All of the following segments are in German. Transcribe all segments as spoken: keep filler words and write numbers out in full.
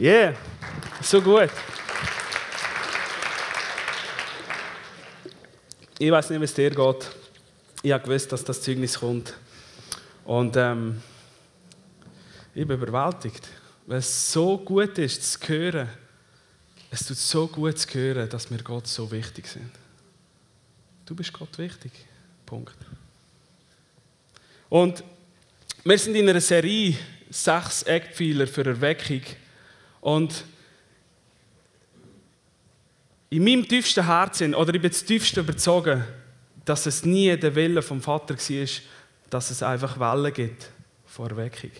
Yeah, so gut. Ich weiß nicht, wie es dir geht. Ich habe gewusst, dass das Zeugnis kommt. Und ähm, ich bin überwältigt, weil es so gut ist, zu hören. Es tut so gut zu hören, dass wir Gott so wichtig sind. Du bist Gott wichtig. Punkt. Und wir sind in einer Serie sechs Eckpfeiler für Erweckung. Und in meinem tiefsten Herzen, oder ich bin das tiefste überzeugt, dass es nie der Wille vom Vater war, dass es einfach Wellen gibt vor Erweckung.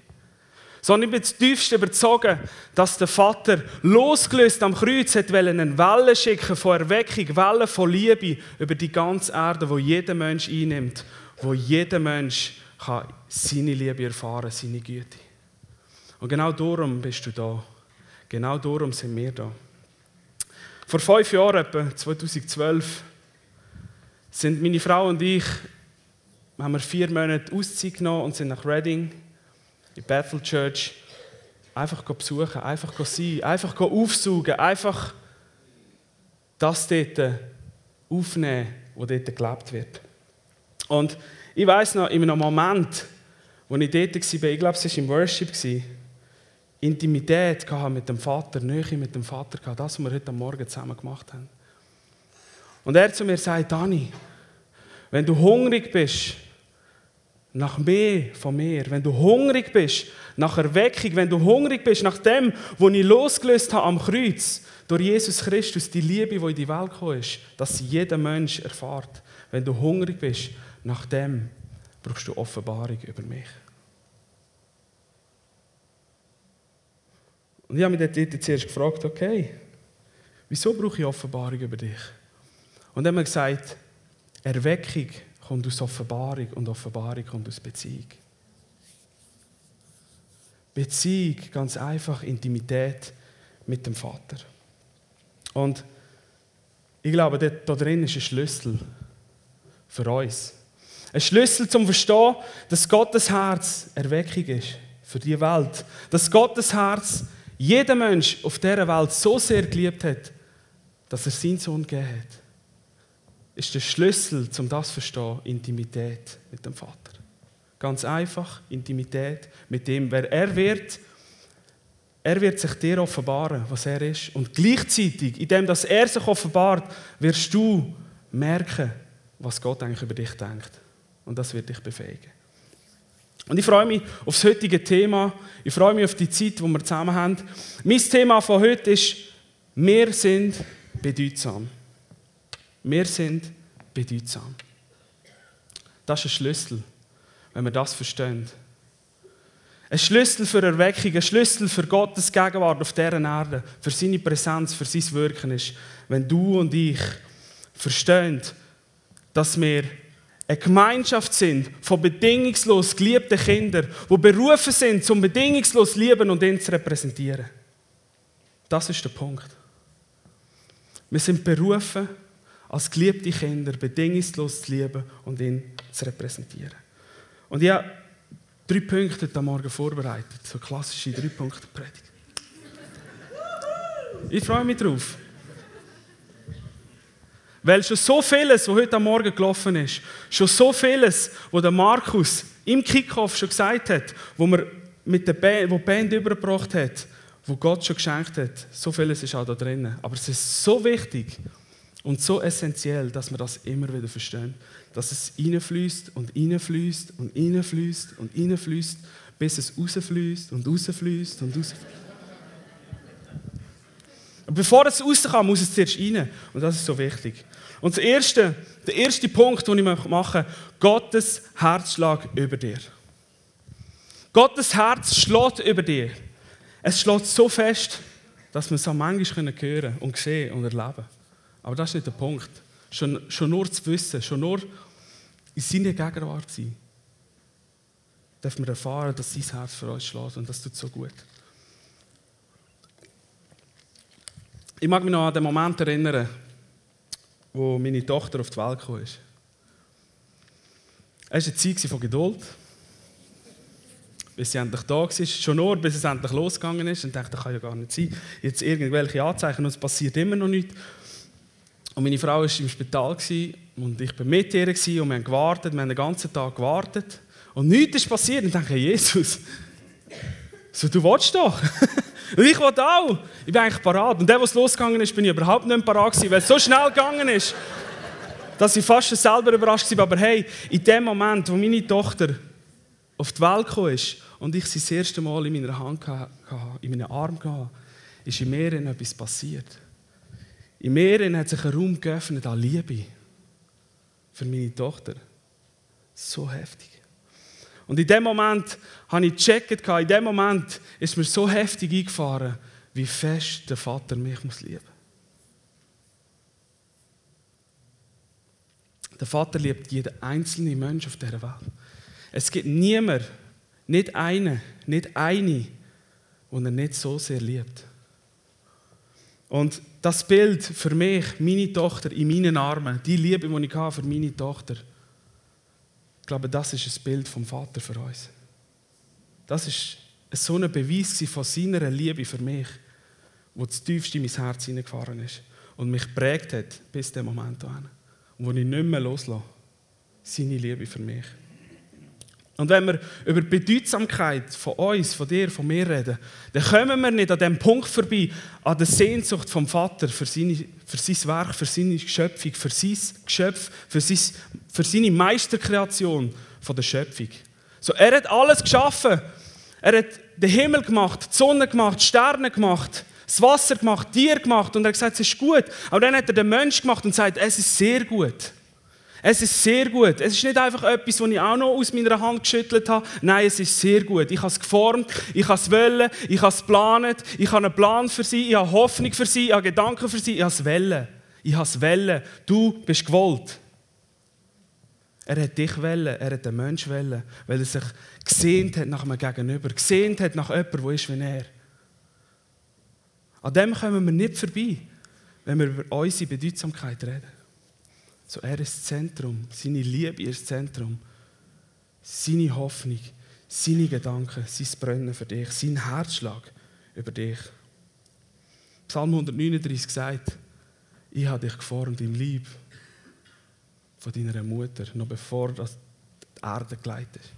Sondern ich bin das tiefste überzeugt, dass der Vater losgelöst am Kreuz hat wollen, eine Welle schicken von Erweckung, Wellen von Liebe über die ganze Erde, wo jeder Mensch einnimmt, wo jeder Mensch kann seine Liebe erfahren, seine Güte. Und genau darum bist du da. Genau darum sind wir da. Vor fünf Jahren, etwa zweitausendzwölf, sind meine Frau und ich, haben wir vier Monate Auszeit genommen und sind nach Reading, in Bethel Church, einfach besuchen, einfach sein, einfach aufsaugen, einfach das dort aufnehmen, was dort gelebt wird. Und ich weiss noch, in einem Moment, als ich dort war, ich glaube, es war im Worship, Intimität mit dem Vater, Nähe mit dem Vater, das, was wir heute Morgen zusammen gemacht haben. Und er zu mir sagt, Dani, wenn du hungrig bist nach mehr von mir, wenn du hungrig bist nach Erweckung, wenn du hungrig bist nach dem, was ich losgelöst habe am Kreuz, durch Jesus Christus, die Liebe, die in die Welt gekommen ist, dass jeder Mensch erfährt. Wenn du hungrig bist nach dem, brauchst du Offenbarung über mich. Und ich habe mich dort zuerst gefragt, okay, wieso brauche ich Offenbarung über dich? Und dann haben wir gesagt, Erweckung kommt aus Offenbarung und Offenbarung kommt aus Beziehung. Beziehung, ganz einfach, Intimität mit dem Vater. Und ich glaube, da drin ist ein Schlüssel für uns. Ein Schlüssel zum Verstehen, dass Gottes Herz Erweckung ist für die Welt. Dass Gottes Herz jeder Mensch auf dieser Welt so sehr geliebt hat, dass er seinen Sohn gegeben hat, ist der Schlüssel, um das zu verstehen, Intimität mit dem Vater. Ganz einfach, Intimität mit dem, wer er wird. Er wird sich dir offenbaren, was er ist. Und gleichzeitig, indem er sich offenbart, wirst du merken, was Gott eigentlich über dich denkt. Und das wird dich befähigen. Und ich freue mich auf das heutige Thema. Ich freue mich auf die Zeit, die wir zusammen haben. Mein Thema von heute ist, wir sind bedeutsam. Wir sind bedeutsam. Das ist ein Schlüssel, wenn wir das verstehen. Ein Schlüssel für Erweckung, ein Schlüssel für Gottes Gegenwart auf dieser Erde, für seine Präsenz, für sein Wirken ist, wenn du und ich verstehen, dass wir eine Gemeinschaft sind von bedingungslos geliebten Kindern, die berufen sind, zum bedingungslos lieben und ihn zu repräsentieren. Das ist der Punkt. Wir sind berufen, als geliebte Kinder bedingungslos zu lieben und ihn zu repräsentieren. Und ich habe drei Punkte heute Morgen vorbereitet, so klassische Drei-Punkte-Predigt. Ich freue mich drauf. Weil schon so vieles, was heute Morgen gelaufen ist, schon so vieles, was der Markus im Kickoff schon gesagt hat, wo wir mit der Band, wo die Band übergebracht hat, wo Gott schon geschenkt hat, so vieles ist auch da drin. Aber es ist so wichtig und so essentiell, dass wir das immer wieder verstehen, dass es reinfließt und reinfließt und reinfließt und reinfließt, bis es rausfließt und rausfließt und rausfließt. Bevor es raus kann, muss es zuerst rein. Und das ist so wichtig. Und das erste, der erste Punkt, den ich mache, Gottes Herzschlag über dir. Gottes Herz schlägt über dir. Es schlägt so fest, dass wir es auch manchmal hören und sehen und erleben. Aber das ist nicht der Punkt. Schon, schon nur zu wissen, schon nur in seiner Gegenwart zu sein, dürfen wir erfahren, dass sein Herz für uns schlägt. Und das tut so gut. Ich mag mich noch an den Moment erinnern, wo meine Tochter auf die Welt gekommen ist. Es war eine Zeit von Geduld, bis sie endlich da war. Schon nur, bis es endlich losgegangen ist. Und ich dachte, das kann ja gar nicht sein. Jetzt irgendwelche Anzeichen und es passiert immer noch nichts. Und meine Frau war im Spital und ich war mit ihr und wir haben gewartet. Wir haben den ganzen Tag gewartet. Und nichts ist passiert. Und ich dachte, Jesus, so, du willst doch. Und ich wollte auch. Ich bin eigentlich parat. Und der, was losgegangen ist, bin ich überhaupt nicht parat gewesen, weil es so schnell gegangen ist, dass ich fast selber überrascht war. Aber hey, in dem Moment, wo meine Tochter auf die Welt gekommen ist und ich sie das erste Mal in meiner Hand hatte, in meinen Arm hatte, ist in mir etwas passiert. In mir hat sich ein Raum geöffnet an Liebe für meine Tochter. So heftig. Und in dem Moment habe ich gecheckt, in dem Moment ist mir so heftig eingefahren, wie fest der Vater mich lieben muss. Der Vater liebt jeden einzelnen Menschen auf dieser Welt. Es gibt niemanden, nicht einen, nicht eine, den er nicht so sehr liebt. Und das Bild für mich, meine Tochter in meinen Armen, die Liebe, die ich hatte für meine Tochter, ich glaube, das ist ein Bild vom Vater für uns. Das war so ein Beweis von seiner Liebe für mich, wo das tiefste in mein Herz hineingefahren ist und mich geprägt hat bis zu diesem Moment. Und wo ich nicht mehr loslasse, seine Liebe für mich. Und wenn wir über die Bedeutsamkeit von uns, von dir, von mir reden, dann kommen wir nicht an dem Punkt vorbei, an der Sehnsucht vom Vater für, seine, für sein Werk, für seine Schöpfung, für sein Geschöpf, für, sein, für seine Meisterkreation von der Schöpfung. So, er hat alles geschaffen. Er hat den Himmel gemacht, die Sonne gemacht, die Sterne gemacht, das Wasser gemacht, Tier gemacht und er hat gesagt, es ist gut. Aber dann hat er den Menschen gemacht und sagt, es ist sehr gut. Es ist sehr gut. Es ist nicht einfach etwas, das ich auch noch aus meiner Hand geschüttelt habe. Nein, es ist sehr gut. Ich habe es geformt, ich habe es wollen, ich habe es geplant, ich habe einen Plan für sie, ich habe Hoffnung für sie, ich habe Gedanken für sie, ich habe es wollen. Ich habe es wollen. Du bist gewollt. Er hat dich wollen, er hat den Menschen wollen, weil er sich gesehnt hat nach einem Gegenüber, gesehnt hat nach jemandem, der ist wie er. An dem kommen wir nicht vorbei, wenn wir über unsere Bedeutsamkeit reden. So, er ist das Zentrum, seine Liebe ist das Zentrum, seine Hoffnung, seine Gedanken, sein Brennen für dich, sein Herzschlag über dich. Psalm hundertneununddreißig sagt, ich habe dich geformt im Leib von deiner Mutter, noch bevor die Erde gelegt ist.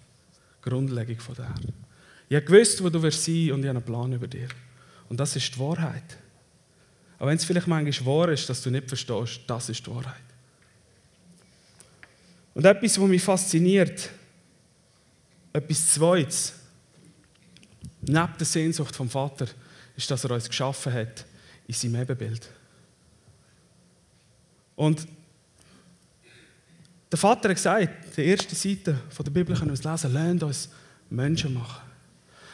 Grundlegung von der Erde. Ich habe gewusst, wo du wirst sein und ich habe einen Plan über dir. Und das ist die Wahrheit. Auch wenn es vielleicht manchmal wahr ist, dass du nicht verstehst, das ist die Wahrheit. Und etwas, was mich fasziniert, etwas Zweites, neben der Sehnsucht vom Vater, ist, dass er uns geschaffen hat in seinem Ebenbild. Und der Vater hat gesagt, die erste Seite der Bibel können wir lesen, lernt uns Menschen machen.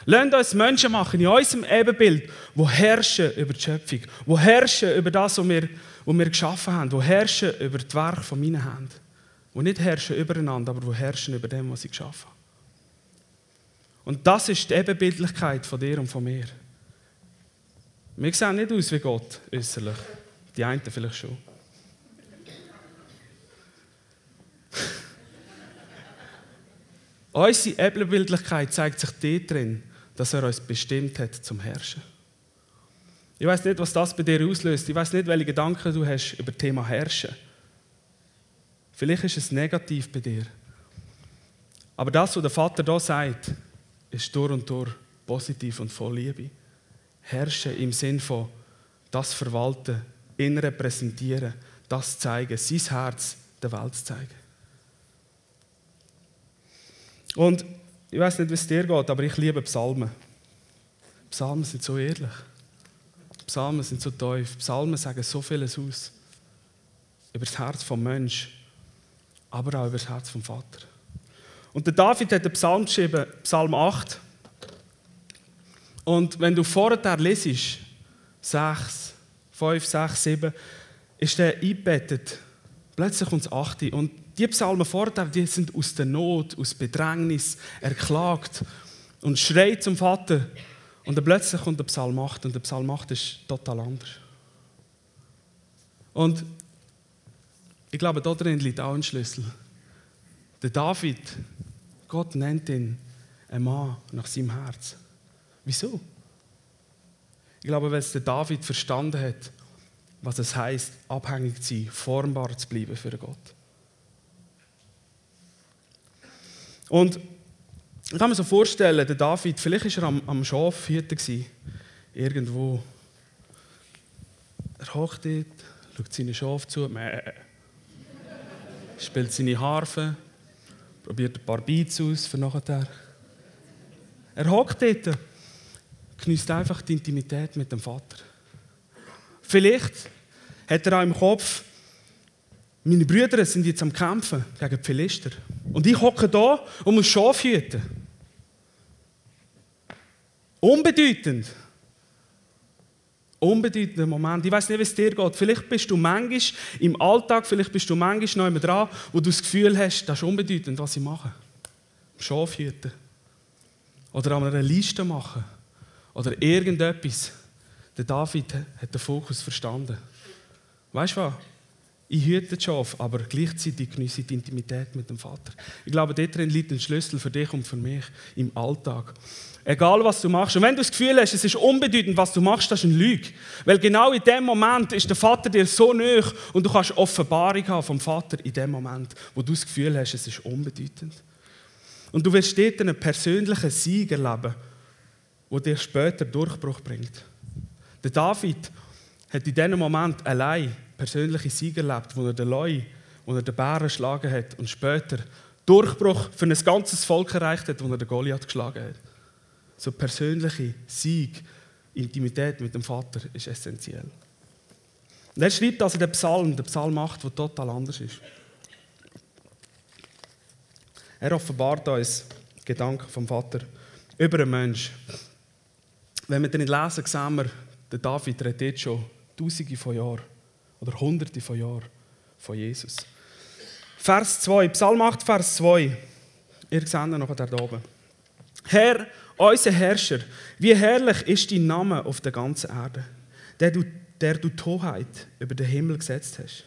Lasst uns Menschen machen in unserem Ebenbild, die herrschen über die Schöpfung, die herrschen über das, was wir, was wir geschaffen haben, die herrschen über die Werke von meinen Händen. Die nicht herrschen übereinander, aber die herrschen über dem, was sie geschaffen haben. Und das ist die Ebenbildlichkeit von dir und von mir. Wir sehen nicht aus wie Gott, äußerlich. Die einen vielleicht schon. Unsere Ebenbildlichkeit zeigt sich dort drin, dass er uns bestimmt hat zum Herrschen. Ich weiss nicht, was das bei dir auslöst. Ich weiss nicht, welche Gedanken du hast über das Thema Herrschen. Vielleicht ist es negativ bei dir. Aber das, was der Vater hier sagt, ist durch und durch positiv und voll Liebe. Herrschen im Sinn von das verwalten, ihn repräsentieren, das zeigen, sein Herz der Welt zu zeigen. Und ich weiß nicht, wie es dir geht, aber ich liebe Psalmen. Psalmen sind so ehrlich. Psalmen sind so tief. Psalmen sagen so vieles aus. Über das Herz des Menschen. Aber auch über das Herz vom Vater. Und der David hat den Psalm geschrieben, Psalm acht. Und wenn du vorher lesest, sechs, fünf, sechs, sieben, ist der eingebettet. Plötzlich kommt das achte. Und die Psalmen vorher, die sind aus der Not, aus Bedrängnis, er klagt und schreit zum Vater. Und dann plötzlich kommt der Psalm acht. Und der Psalm acht ist total anders. Und ich glaube, da drin liegt auch ein Schlüssel. Der David, Gott nennt ihn, ein Mann nach seinem Herz. Wieso? Ich glaube, weil es der David verstanden hat, was es heisst, abhängig zu sein, formbar zu bleiben für Gott. Und ich kann mir so vorstellen, der David, vielleicht war er am, am Schafhüten gewesen, irgendwo. Er hockt dort, schaut seine Schafe zu, mäh, spielt seine Harfe, probiert ein paar Beats aus für nachher. Er hockt dort, genießt einfach die Intimität mit dem Vater. Vielleicht hat er auch im Kopf, meine Brüder sind jetzt am Kämpfen gegen die Philister. Und ich hocke da und muss Schafe hüten. Unbedeutend. Unbedeutender Moment. Ich weiss nicht, wie es dir geht. Vielleicht bist du manchmal im Alltag, vielleicht bist du manchmal noch dran, wo du das Gefühl hast, das ist unbedeutend, was ich mache. Schafe hüten. Oder an einer Liste machen. Oder irgendetwas. Der David hat den Fokus verstanden. Weißt du was? Ich hüte die Schafe, aber gleichzeitig geniesse ich die Intimität mit dem Vater. Ich glaube, dort drin liegt ein Schlüssel für dich und für mich im Alltag. Egal, was du machst. Und wenn du das Gefühl hast, es ist unbedeutend, was du machst, das ist eine Lüge. Weil genau in dem Moment ist der Vater dir so nahe und du kannst Offenbarung haben vom Vater in dem Moment, wo du das Gefühl hast, es ist unbedeutend. Und du wirst dort einen persönlichen Sieg erleben, der dir später Durchbruch bringt. Der David hat in diesem Moment allein persönliche Sieg erlebt, wo er den Leu, wo er den Bären geschlagen hat und später Durchbruch für ein ganzes Volk erreicht hat, wo er den Goliath geschlagen hat. So persönliche Sieg, Intimität mit dem Vater ist essentiell. Und er schreibt also den Psalm, den Psalm acht, der total anders ist. Er offenbart uns Gedanken vom Vater über einen Menschen. Wenn wir den lesen, sehen wir, der David redet jetzt schon Tausende von Jahren oder Hunderte von Jahren von Jesus. Vers zwei, Psalm acht, Vers zwei. Ihr seht ihn noch da oben. Herr, unser Herrscher, wie herrlich ist dein Name auf der ganzen Erde, der du, der du die Hoheit über den Himmel gesetzt hast.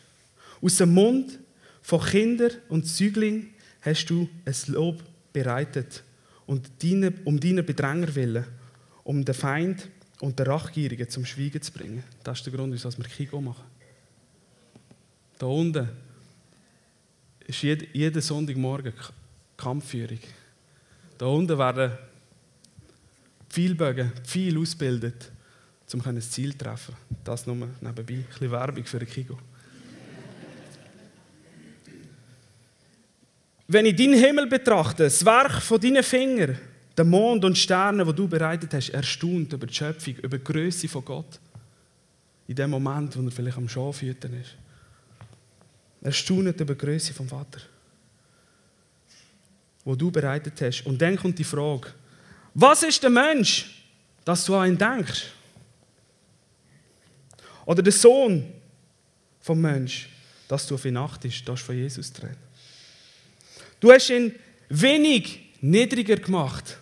Aus dem Mund von Kindern und Züglingen hast du ein Lob bereitet, und deine, um deiner Bedränger willen, um den Feind und den Rachgierigen zum Schweigen zu bringen. Das ist der Grund, wieso wir Kigo machen. Da unten ist jede, jeden Sonntagmorgen Kampfführung. Da unten werden Pfeilbögen, Pfeil ausgebildet, um ein Ziel zu treffen. Das nur nebenbei. Ein bisschen Werbung für den Kigo. Wenn ich deinen Himmel betrachte, das Werk von deinen Fingern, der Mond und Sterne, die du bereitet hast, erstaunt über die Schöpfung, über die Größe von Gott. In dem Moment, wo er vielleicht am Schafhüten ist. Erstaunt über die Größe vom Vater, wo du bereitet hast. Und dann kommt die Frage, was ist der Mensch, dass du an ihn denkst? Oder der Sohn vom Mensch, dass du auf ihn achtest, das ist von Jesus drin. Du hast ihn wenig niedriger gemacht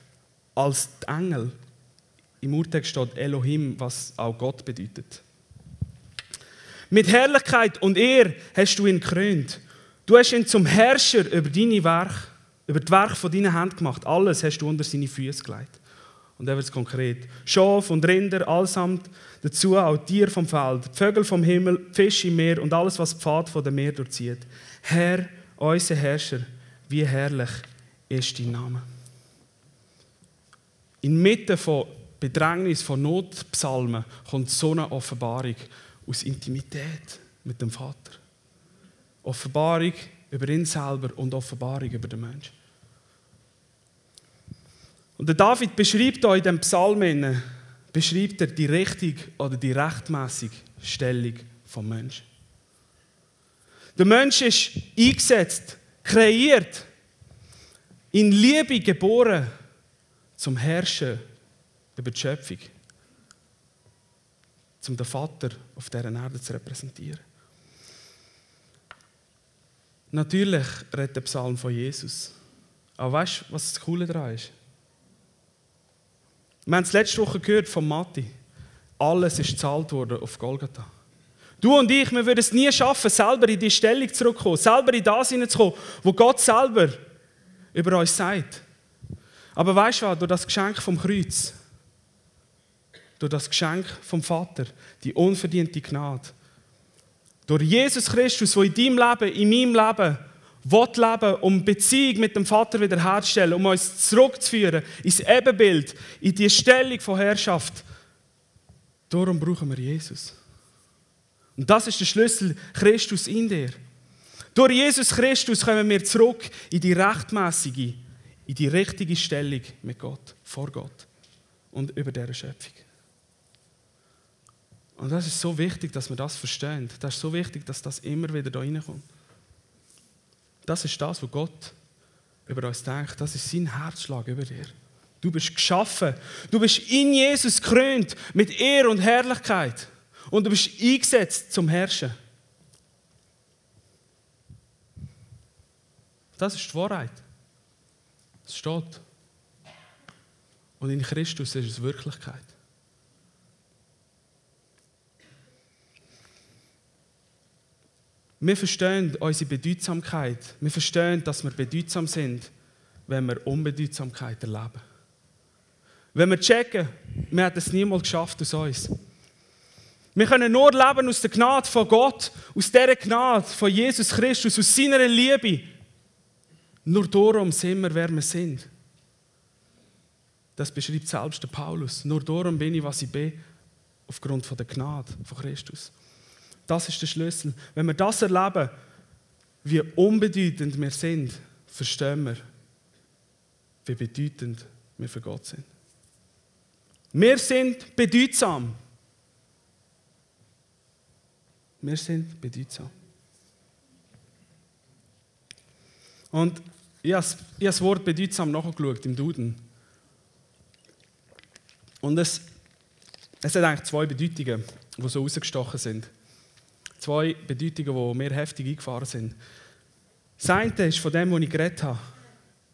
als die Engel. Im Urtext steht Elohim, was auch Gott bedeutet. Mit Herrlichkeit und Ehr hast du ihn gekrönt. Du hast ihn zum Herrscher über deine Werke, über die Werke von deinen Händen gemacht. Alles hast du unter seine Füße gelegt. Und dann wird es konkret. Schafe und Rinder, allsamt, dazu auch Tiere vom Feld, Vögel vom Himmel, Fische im Meer und alles, was den Pfad von dem Meer durchzieht. Herr, unser Herrscher, wie herrlich ist dein Name. Inmitten von Bedrängnis, von Notpsalmen kommt so eine Offenbarung aus Intimität mit dem Vater. Offenbarung über ihn selber und Offenbarung über den Menschen. Und der David beschreibt auch in diesem Psalm, beschreibt er die richtige oder die rechtmäßige Stellung des Menschen. Der Mensch ist eingesetzt, kreiert, in Liebe geboren, zum Herrschen über die Schöpfung. Um den Vater auf dieser Erde zu repräsentieren. Natürlich redet der Psalm von Jesus. Aber weißt du, was das Coole daran ist? Wir haben es letzte Woche gehört von Matti. Alles ist gezahlt worden auf Golgatha. Du und ich, wir würden es nie schaffen, selber in die Stellung zurückzukommen, selber in das hineinzukommen, wo Gott selber über uns sagt. Aber weißt du was, durch das Geschenk vom Kreuz, durch das Geschenk vom Vater, die unverdiente Gnade, durch Jesus Christus, der in deinem Leben, in meinem Leben will leben, um Beziehung mit dem Vater wiederherzustellen, um uns zurückzuführen ins Ebenbild, in die Stellung von Herrschaft. Darum brauchen wir Jesus. Und das ist der Schlüssel, Christus in dir. Durch Jesus Christus kommen wir zurück in die rechtmäßige, in die richtige Stellung mit Gott, vor Gott und über dieser Schöpfung. Und das ist so wichtig, dass wir das verstehen. Das ist so wichtig, dass das immer wieder da reinkommt. Das ist das, was Gott über uns denkt. Das ist sein Herzschlag über dir. Du bist geschaffen. Du bist in Jesus gekrönt mit Ehre und Herrlichkeit. Und du bist eingesetzt zum Herrschen. Das ist die Wahrheit. Es steht. Und in Christus ist es Wirklichkeit. Wir verstehen unsere Bedeutsamkeit. Wir verstehen, dass wir bedeutsam sind, wenn wir Unbedeutsamkeit erleben. Wenn wir checken, wir haben es niemals geschafft aus uns. Wir können nur leben aus der Gnade von Gott, aus dieser Gnade von Jesus Christus, aus seiner Liebe. Nur darum sind wir, wer wir sind. Das beschreibt selbst der Paulus. Nur darum bin ich, was ich bin, aufgrund von der Gnade von Christus. Das ist der Schlüssel. Wenn wir das erleben, wie unbedeutend wir sind, verstehen wir, wie bedeutend wir für Gott sind. Wir sind bedeutsam. Wir sind bedeutsam. Und ich habe das Wort bedeutsam nachgeschaut im Duden. Und es, es hat eigentlich zwei Bedeutungen, die so rausgestochen sind. Zwei Bedeutungen, die mir heftig eingefahren sind. Das eine ist von dem, was ich geredet habe,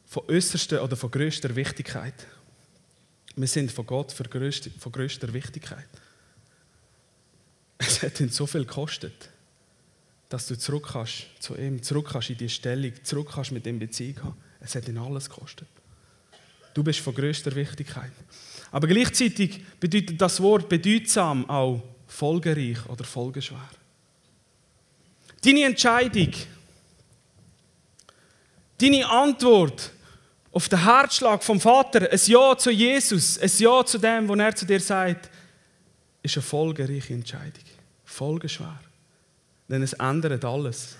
von äußerster oder von grösster Wichtigkeit. Wir sind von Gott von grösster Wichtigkeit. Es hat ihn so viel gekostet, dass du zurück kannst zu ihm, zurück kannst in die Stellung, zurück kannst mit ihm Beziehung haben. Es hat ihn alles gekostet. Du bist von grösster Wichtigkeit. Aber gleichzeitig bedeutet das Wort bedeutsam auch folgenreich oder folgenschwer. Deine Entscheidung, deine Antwort auf den Herzschlag vom Vater, ein Ja zu Jesus, ein Ja zu dem, was er zu dir sagt, ist eine folgenreiche Entscheidung. Folgenschwer. Denn es ändert alles.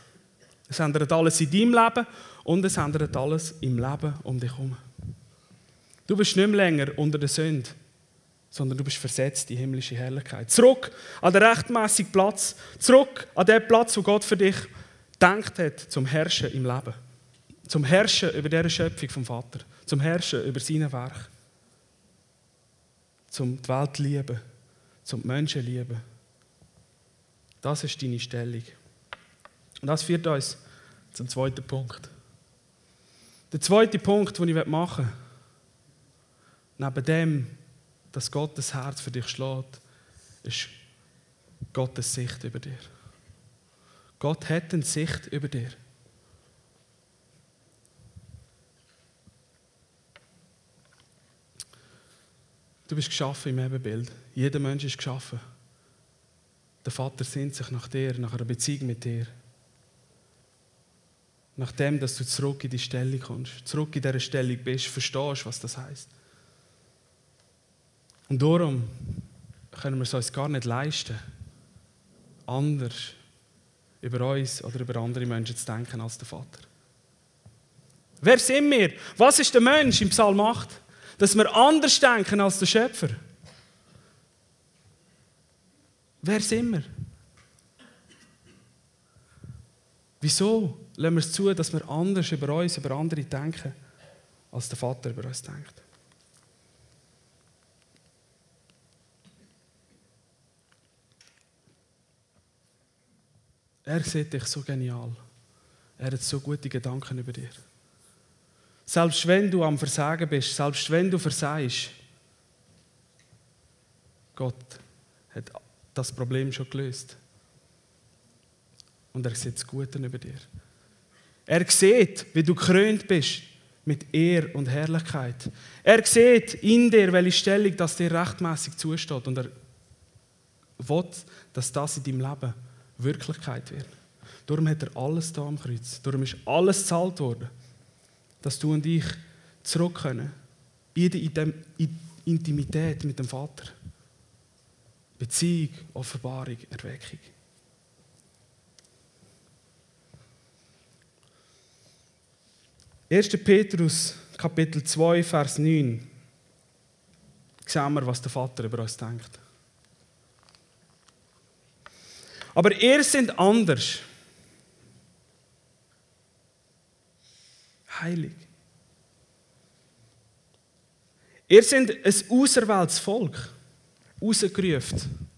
Es ändert alles in deinem Leben und es ändert alles im Leben um dich herum. Du bist nicht mehr länger unter der Sünde, sondern du bist versetzt in himmlische Herrlichkeit. Zurück an den rechtmäßigen Platz, zurück an den Platz, wo Gott für dich gedacht hat, zum Herrschen im Leben. Zum Herrschen über diese Schöpfung vom Vater, zum Herrschen über seine Werke, zum die Welt lieben, zum die Menschen lieben. Das ist deine Stellung. Und das führt uns zum zweiten Punkt. Der zweite Punkt, den ich machen möchte, neben dem, dass Gottes Herz für dich schlägt, ist Gottes Sicht über dir. Gott hat eine Sicht über dir. Du bist geschaffen im Ebenbild. Jeder Mensch ist geschaffen. Der Vater sehnt sich nach dir, nach einer Beziehung mit dir. Nachdem, dass du zurück in die Stellung kommst, zurück in dieser Stellung bist, verstehst, was das heisst. Und darum können wir es uns gar nicht leisten, anders über uns oder über andere Menschen zu denken als der Vater. Wer sind wir? Was ist der Mensch im Psalm acht? Dass wir anders denken als der Schöpfer. Wer sind wir? Wieso lassen wir es zu, dass wir anders über uns, über andere denken, als der Vater über uns denkt? Er sieht dich so genial. Er hat so gute Gedanken über dir. Selbst wenn du am Versagen bist, selbst wenn du versagst, Gott hat das Problem schon gelöst. Und er sieht das Gute über dir. Er sieht, wie du gekrönt bist, mit Ehr und Herrlichkeit. Er sieht in dir, welche Stellung das dir rechtmäßig zusteht. Und er will, dass das in deinem Leben Wirklichkeit wird. Darum hat er alles da am Kreuz. Darum ist alles gezahlt worden, dass du und ich zurück können. In die Intimität mit dem Vater. Beziehung, Offenbarung, Erweckung. Erster Petrus, Kapitel zwei, Vers neun. Sehen wir, was der Vater über uns denkt. Aber ihr seid anders. Heilig. Ihr seid ein auserwähltes Volk. Rausgerufen.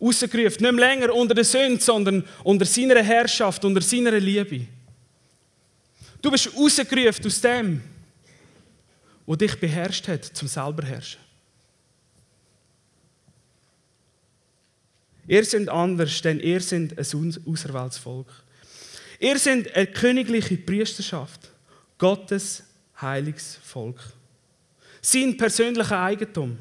Rausgerufen. Nicht länger unter der Sünde, sondern unter seiner Herrschaft, unter seiner Liebe. Du bist rausgerufen aus dem, was dich beherrscht hat, zum selber herrschen. Ihr seid anders, denn ihr seid ein auserwähltes Volk. Ihr seid eine königliche Priesterschaft, Gottes heiliges Volk. Sein persönliches Eigentum.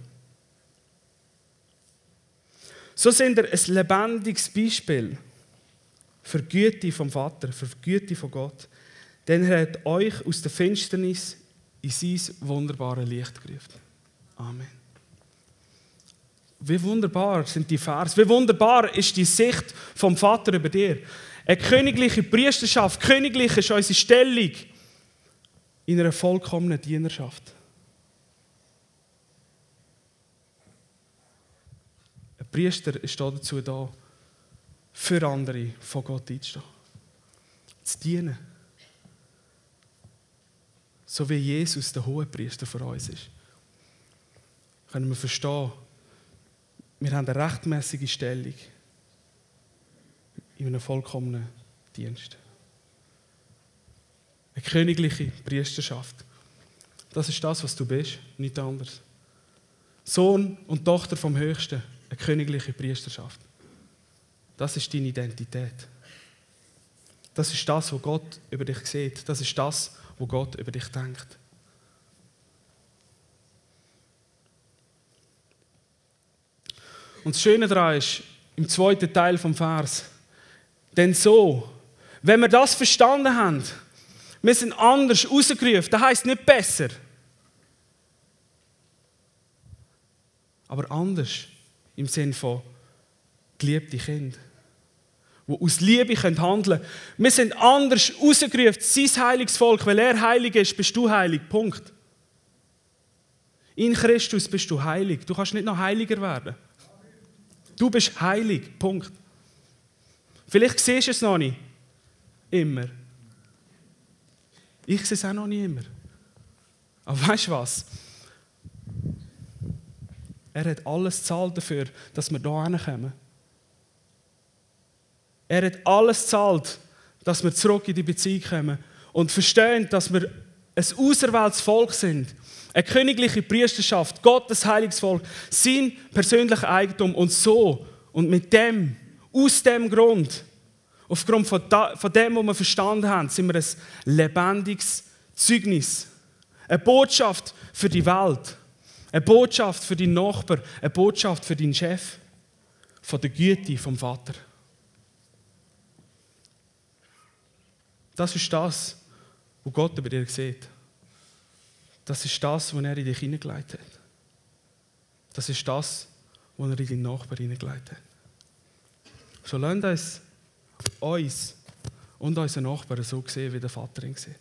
So seid ihr ein lebendiges Beispiel für die Güte vom Vater, für die Güte von Gott. Denn er hat euch aus der Finsternis in sein wunderbares Licht gerufen. Amen. Wie wunderbar sind die Verse, wie wunderbar ist die Sicht vom Vater über dir. Eine königliche Priesterschaft, königlich ist unsere Stellung in einer vollkommenen Dienerschaft. Ein Priester ist dazu da, für andere von Gott einzustehen, zu dienen. So wie Jesus der Hohepriester für uns ist, können wir verstehen, wir haben eine rechtmäßige Stellung in einem vollkommenen Dienst. Eine königliche Priesterschaft. Das ist das, was du bist, nichts anderes. Sohn und Tochter vom Höchsten, eine königliche Priesterschaft. Das ist deine Identität. Das ist das, was Gott über dich sieht. Das ist das, was Gott über dich denkt. Und das Schöne daran ist, im zweiten Teil vom Vers, denn so, wenn wir das verstanden haben, wir sind anders rausgerufen, das heisst nicht besser, aber anders im Sinn von geliebte Kinder, die aus Liebe handeln können. Wir sind anders rausgerufen, sein heiliges Volk, weil er heilig ist, bist du heilig, Punkt. In Christus bist du heilig, du kannst nicht noch heiliger werden. Du bist heilig. Punkt. Vielleicht siehst du es noch nicht. Immer. Ich sehe es auch noch nicht immer. Aber weißt du was? Er hat alles gezahlt dafür, dass wir hier hinkommen. Er hat alles gezahlt, dass wir zurück in die Beziehung kommen und verstehen, dass wir ein auserwähltes Volk sind. Eine königliche Priesterschaft, Gottes heiliges Volk, sein persönliches Eigentum und so. Und mit dem, aus dem Grund, aufgrund von dem, was wir verstanden haben, sind wir ein lebendiges Zeugnis. Eine Botschaft für die Welt. Eine Botschaft für deinen Nachbarn. Eine Botschaft für deinen Chef. Von der Güte vom Vater. Das ist das, was Gott über dir sieht. Das ist das, was er in dich hineingelegt hat. Das ist das, was er in deinen Nachbarn hineingelegt hat. So lasst uns, uns und unseren Nachbarn so sehen, wie der Vater ihn sieht.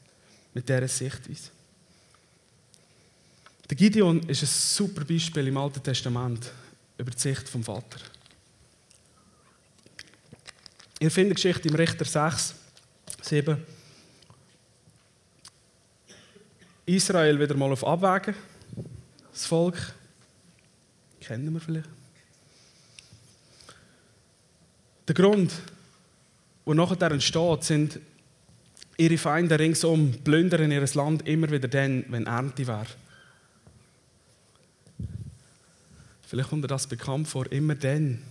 Mit dieser Sichtweise. Der Gideon ist ein super Beispiel im Alten Testament über die Sicht vom Vater. Ihr findet die Geschichte im Richter sechs, sieben. Israel wieder mal auf Abwägen. Das Volk kennen wir vielleicht. Der Grund, der nachher entsteht, sind ihre Feinde ringsum plündern ihr Land immer wieder dann, wenn Ernte wäre. Vielleicht kommt dir das bekannt vor, immer dann,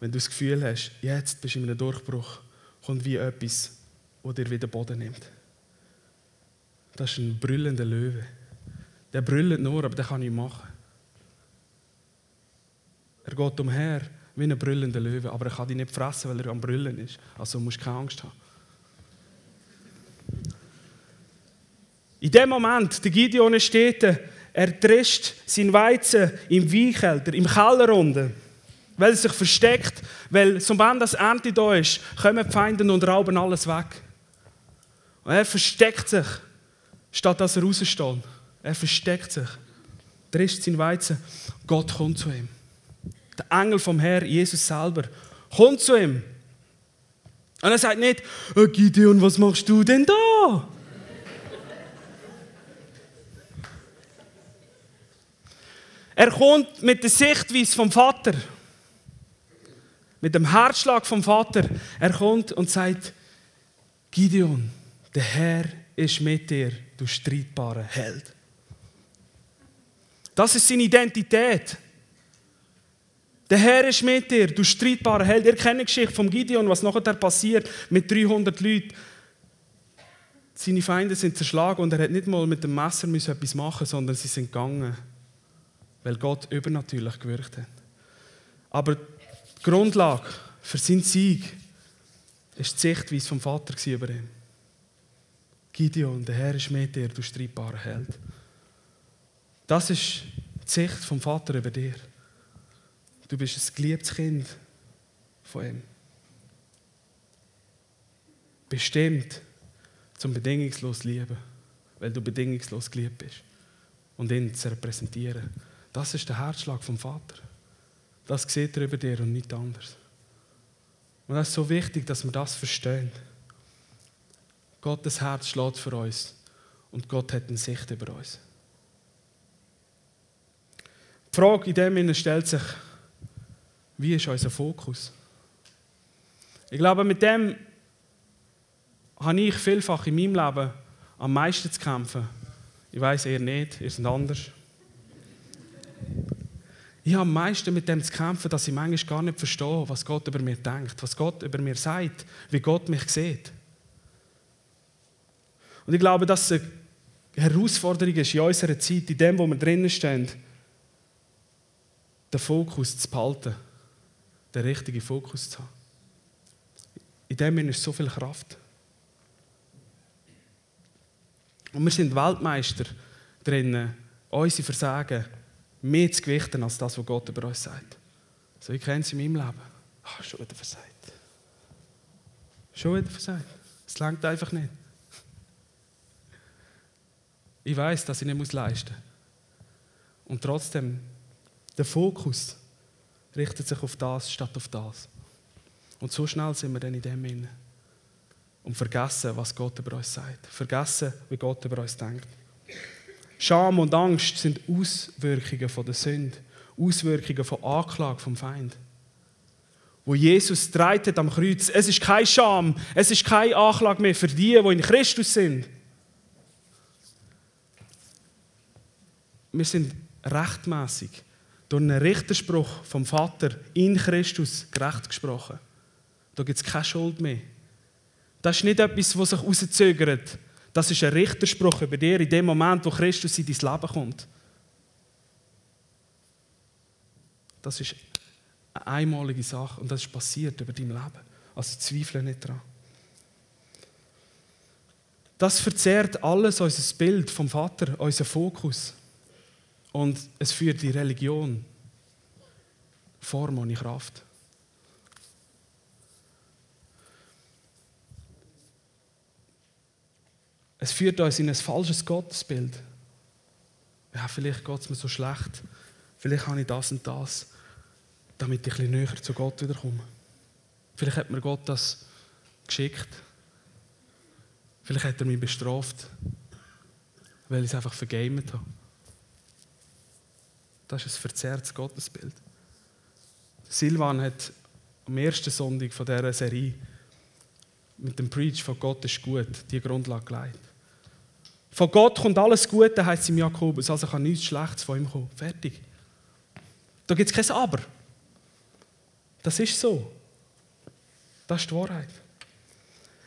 wenn du das Gefühl hast, jetzt bist du in einem Durchbruch, kommt wie etwas, das dir wieder Boden nimmt. Das ist ein brüllender Löwe. Der brüllt nur, aber den kann ich machen. Er geht umher wie ein brüllender Löwe, aber er kann dich nicht fressen, weil er am Brüllen ist. Also musst du keine Angst haben. In dem Moment, der Gideon steht, er drescht sein Weizen im Weinkelder, im Keller unten, weil er sich versteckt, weil sobald das Ernte da ist, kommen die Feinde und rauben alles weg. Und er versteckt sich, statt dass er raussteht. Er versteckt sich, drescht sein Weizen. Gott kommt zu ihm. Der Engel vom Herrn, Jesus selber, kommt zu ihm. Und er sagt nicht, oh Gideon, was machst du denn da? Er kommt mit der Sichtweise vom Vater, mit dem Herzschlag vom Vater. Er kommt und sagt, Gideon, der Herr ist mit dir, du streitbarer Held. Das ist seine Identität. Der Herr ist mit dir, du streitbarer Held. Ihr kennt die Geschichte von Gideon, was nachher passiert mit dreihundert Leuten. Seine Feinde sind zerschlagen und er hat nicht mal mit dem Messer etwas machen müssen, sondern sie sind gegangen, weil Gott übernatürlich gewirkt hat. Aber die Grundlage für seinen Sieg war die Sichtweise vom Vater über ihn. Gideon, der Herr ist mit dir, du streitbarer Held. Das ist die Sicht vom Vater über dir. Du bist ein geliebtes Kind von ihm. Bestimmt zum bedingungslos lieben, weil du bedingungslos geliebt bist. Und ihn zu repräsentieren. Das ist der Herzschlag vom Vater. Das sieht er über dir und nichts anderes. Und das ist so wichtig, dass wir das verstehen. Gottes Herz schlägt für uns und Gott hat eine Sicht über uns. Die Frage in dem Sinne stellt sich, wie ist unser Fokus? Ich glaube, mit dem habe ich vielfach in meinem Leben am meisten zu kämpfen. Ich weiss, ihr nicht, ihr seid anders. Ich habe am meisten mit dem zu kämpfen, dass ich manchmal gar nicht verstehe, was Gott über mich denkt, was Gott über mich sagt, wie Gott mich sieht. Und ich glaube, dass es eine Herausforderung ist in unserer Zeit, in dem, wo wir drinnen stehen, den Fokus zu behalten, den richtigen Fokus zu haben. In dem ist so viel Kraft. Und wir sind Weltmeister darin, unsere Versagen mehr zu gewichten als das, was Gott über uns sagt. So, ich kenne es in meinem Leben. Ah, schon wieder versagt. Schon wieder versagt. Es langt einfach nicht. Ich weiß, dass ich nicht leisten muss. Und trotzdem, der Fokus richtet sich auf das statt auf das. Und so schnell sind wir dann in dem hinein. Und vergessen, was Gott über uns sagt. Vergessen, wie Gott über uns denkt. Scham und Angst sind Auswirkungen von der Sünde. Auswirkungen von Anklage vom Feind. Wo Jesus treitet am Kreuz. Es ist keine Scham, es ist keine Anklage mehr für die, die in Christus sind. Wir sind rechtmäßig durch einen Richterspruch vom Vater in Christus gerecht gesprochen. Da gibt es keine Schuld mehr. Das ist nicht etwas, das sich rauszögert. Das ist ein Richterspruch über dir in dem Moment, wo Christus in dein Leben kommt. Das ist eine einmalige Sache und das ist passiert über dein Leben. Also zweifle nicht daran. Das verzerrt alles unser Bild vom Vater, unseren Fokus. Und es führt die Religion Form ohne Kraft. Es führt uns in ein falsches Gottesbild. Ja, vielleicht geht es mir so schlecht. Vielleicht habe ich das und das, damit ich ein bisschen näher zu Gott wiederkomme. Vielleicht hat mir Gott das geschickt. Vielleicht hat er mich bestraft, weil ich es einfach vergamet habe. Das ist ein verzerrtes Gottesbild. Silvan hat am ersten Sonntag von dieser Serie mit dem Preach von Gott ist gut, die Grundlage gelegt. Von Gott kommt alles Gute, heisst es im Jakobus, also kann nichts Schlechtes von ihm kommen. Fertig. Da gibt es kein Aber. Das ist so. Das ist die Wahrheit.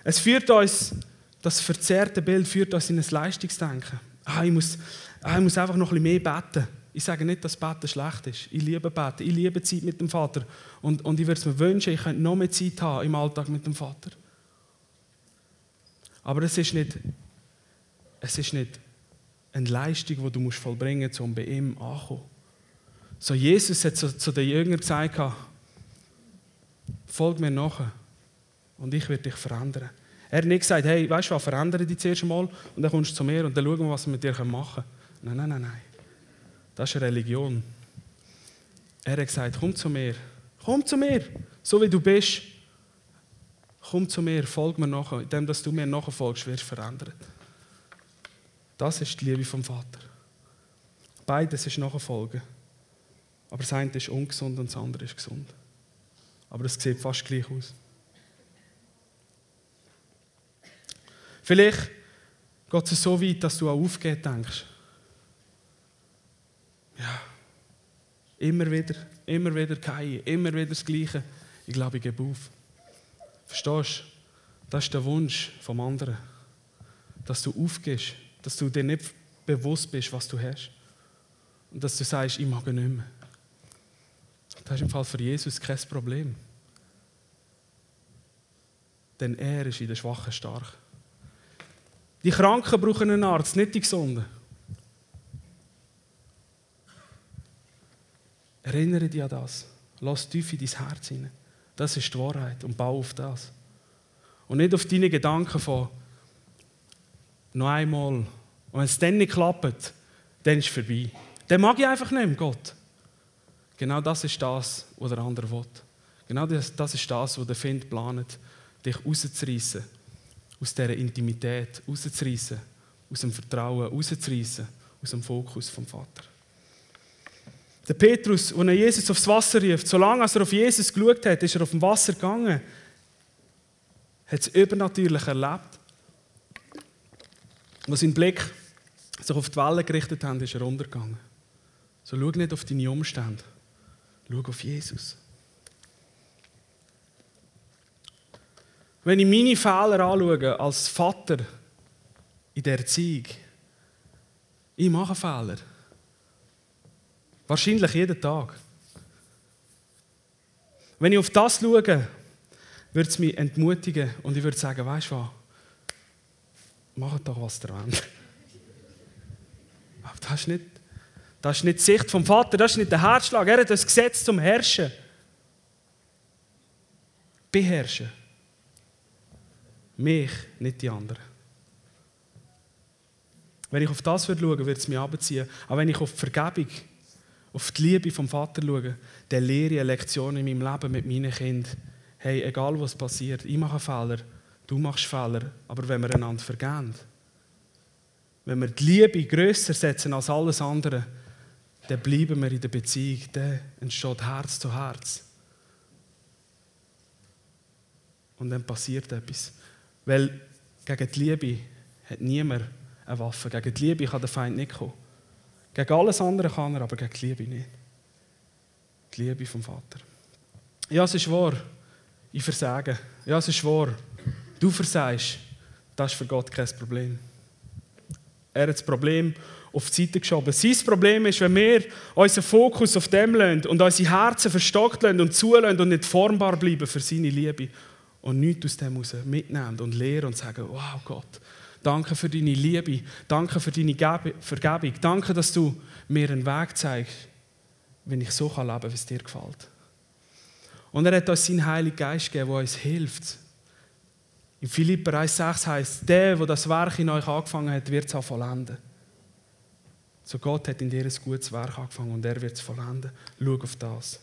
Es führt uns Das verzerrte Bild führt uns in ein Leistungsdenken. Ah, ich muss, ah, ich muss einfach noch ein bisschen mehr beten. Ich sage nicht, dass Beten schlecht ist. Ich liebe Beten. Ich liebe Zeit mit dem Vater. Und, und ich würde es mir wünschen, ich könnte noch mehr Zeit haben im Alltag mit dem Vater. Aber es ist nicht, es ist nicht eine Leistung, die du vollbringen musst, um bei ihm anzukommen. So, Jesus hat zu, zu den Jüngern gesagt, folg mir nachher und ich werde dich verändern. Er hat nicht gesagt, hey, weißt du was, verändere dich zuerst mal und dann kommst du zu mir und dann schauen wir, was wir mit dir machen können. Nein, nein, nein, nein. Das ist Religion. Er hat gesagt, komm zu mir. Komm zu mir, so wie du bist. Komm zu mir, folg mir nachher. Indem dass du mir nachher folgst, wirst du verändert. Das ist die Liebe vom Vater. Beides ist Nachfolgen. Aber das eine ist ungesund und das andere ist gesund. Aber es sieht fast gleich aus. Vielleicht geht es so weit, dass du an Aufgeben denkst. Ja, immer wieder, immer wieder Kein, immer wieder das Gleiche. Ich glaube, ich gebe auf. Verstehst du? Das ist der Wunsch vom anderen. Dass du aufgibst, dass du dir nicht bewusst bist, was du hast. Und dass du sagst, ich mag nicht mehr. Das ist im Fall für Jesus kein Problem. Denn er ist in den Schwachen stark. Die Kranken brauchen einen Arzt, nicht die Gesunden. Erinnere dich an das. Lass tief in dein Herz hinein. Das ist die Wahrheit und baue auf das. Und nicht auf deine Gedanken von noch einmal. Und wenn es dann nicht klappt, dann ist es vorbei. Dann mag ich einfach nicht mehr, Gott. Genau das ist das, was der andere will. Genau das, das ist das, was der Feind plant, dich rauszureissen. Aus dieser Intimität rauszureissen. Aus dem Vertrauen rauszureissen. Aus dem Fokus vom Vater. Der Petrus, als er Jesus aufs Wasser rief, solange er auf Jesus geschaut hat, ist er auf dem Wasser gegangen. Hat es übernatürlich erlebt. Als sein Blick sich auf die Wellen gerichtet hat, ist er runtergegangen. So schau nicht auf deine Umstände. Schau auf Jesus. Wenn ich meine Fehler anschaue, als Vater in der Erziehung, ich mache Fehler. Wahrscheinlich jeden Tag. Wenn ich auf das schaue, würde es mich entmutigen und ich würde sagen, weißt du was, macht doch was ihr wollt. Aber das ist, nicht, das ist nicht die Sicht vom Vater, das ist nicht der Herzschlag. Er hat das Gesetz zum Herrschen. Beherrschen. Mich, nicht die anderen. Wenn ich auf das schaue, würde es mich runterziehen. Aber wenn ich auf die Vergebung, auf die Liebe vom Vater schauen, dann lehre ich eine Lektion in meinem Leben mit meinen Kindern. Hey, egal was passiert, ich mache Fehler, du machst Fehler, aber wenn wir einander vergeben, wenn wir die Liebe grösser setzen als alles andere, dann bleiben wir in der Beziehung, dann entsteht Herz zu Herz. Und dann passiert etwas. Weil gegen die Liebe hat niemand eine Waffe, gegen die Liebe kann der Feind nicht kommen. Gegen alles andere kann er, aber gegen die Liebe nicht. Die Liebe vom Vater. Ja, es ist wahr, ich versage. Ja, es ist wahr, du versagst. Das ist für Gott kein Problem. Er hat das Problem auf die Seite geschoben. Sein Problem ist, wenn wir unseren Fokus auf dem lassen und unsere Herzen verstockt lassen und zulassen und nicht formbar bleiben für seine Liebe und nichts aus dem heraus mitnehmen und lehren und sagen, wow, Gott, danke für deine Liebe, danke für deine Geb- Vergebung, danke, dass du mir einen Weg zeigst, wenn ich so leben kann, wie es dir gefällt. Und er hat uns seinen Heiligen Geist gegeben, der uns hilft. In Philipper eins sechs heißt: der, der das Werk in euch angefangen hat, wird es auch vollenden. So Gott hat in dir ein gutes Werk angefangen und er wird es vollenden. Schau auf das.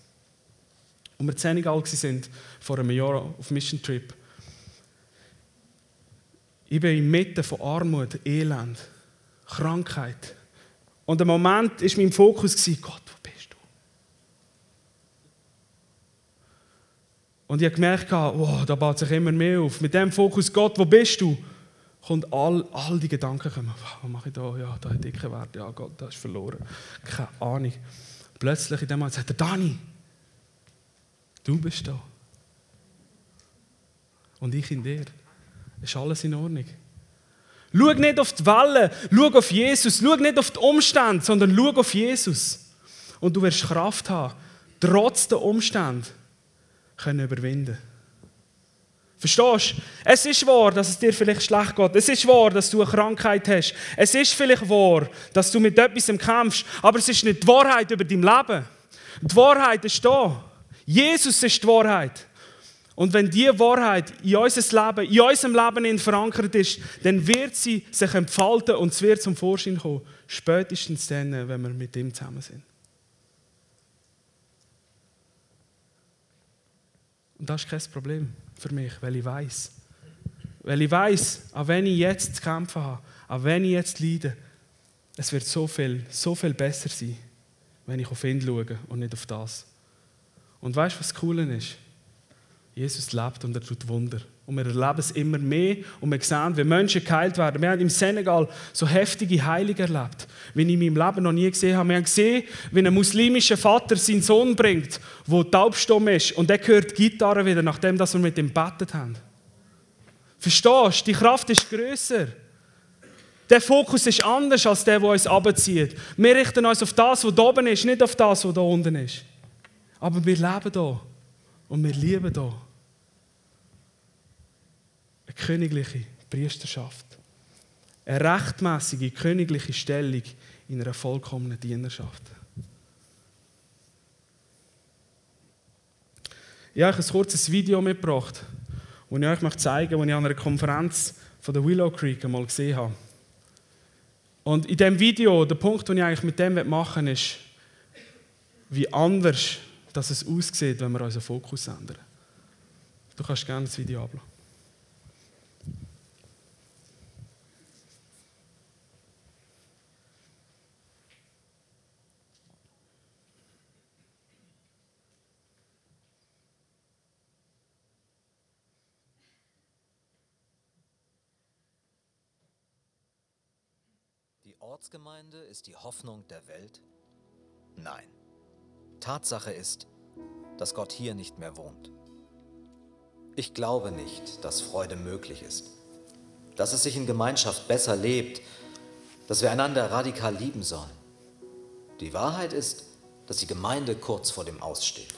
Als wir in Senegal waren, vor einem Jahr auf Mission Trip, ich bin inmitten von Armut, Elend, Krankheit. Und im Moment war mein Fokus, Gott, wo bist du? Und ich habe gemerkt, wow, da baut sich immer mehr auf. Mit dem Fokus, Gott, wo bist du? Kommt all, all die Gedanken, kommen, was mache ich da? Ja, da hat dicker Wert, ja Gott, das ist verloren. Keine Ahnung. Plötzlich in dem Moment sagt er, Dani, du bist da. Und ich in dir. Ist alles in Ordnung. Schau nicht auf die Wellen, schau auf Jesus, schau nicht auf die Umstände, sondern schau auf Jesus. Und du wirst Kraft haben, trotz der Umstände können überwinden. Verstehst du? Es ist wahr, dass es dir vielleicht schlecht geht. Es ist wahr, dass du eine Krankheit hast. Es ist vielleicht wahr, dass du mit etwas kämpfst. Aber es ist nicht die Wahrheit über dein Leben. Die Wahrheit ist da. Jesus ist die Wahrheit. Und wenn diese Wahrheit in unser Leben, in unserem Leben verankert ist, dann wird sie sich entfalten und es wird zum Vorschein kommen. Spätestens dann, wenn wir mit ihm zusammen sind. Und das ist kein Problem für mich, weil ich weiß. Weil ich weiß, auch wenn ich jetzt zu kämpfen habe, auch wenn ich jetzt leide, es wird so viel, so viel besser sein, wenn ich auf ihn schaue und nicht auf das. Und weißt du, was das Coole ist? Jesus lebt und er tut Wunder. Und wir erleben es immer mehr und wir sehen, wie Menschen geheilt werden. Wir haben im Senegal so heftige Heilungen erlebt, wie ich in meinem Leben noch nie gesehen habe. Wir haben gesehen, wie ein muslimischer Vater seinen Sohn bringt, der taubstumm ist. Und der hört die Gitarre wieder, nachdem wir mit ihm gebetet haben. Verstehst du? Die Kraft ist grösser. Der Fokus ist anders als der, der uns runterzieht. Wir richten uns auf das, was da oben ist, nicht auf das, was da unten ist. Aber wir leben hier und wir lieben hier. Eine königliche Priesterschaft. Eine rechtmäßige königliche Stellung in einer vollkommenen Dienerschaft. Ich habe euch ein kurzes Video mitgebracht, das ich euch zeigen möchte, das ich an einer Konferenz von der Willow Creek einmal gesehen habe. Und in diesem Video, der Punkt, den ich eigentlich mit dem machen will, ist, wie anders dass es aussieht, wenn wir unseren Fokus ändern. Du kannst gerne das Video ablassen. Die Ortsgemeinde ist die Hoffnung der Welt? Nein. Tatsache ist, dass Gott hier nicht mehr wohnt. Ich glaube nicht, dass Freude möglich ist, dass es sich in Gemeinschaft besser lebt, dass wir einander radikal lieben sollen. Die Wahrheit ist, dass die Gemeinde kurz vor dem Aus steht.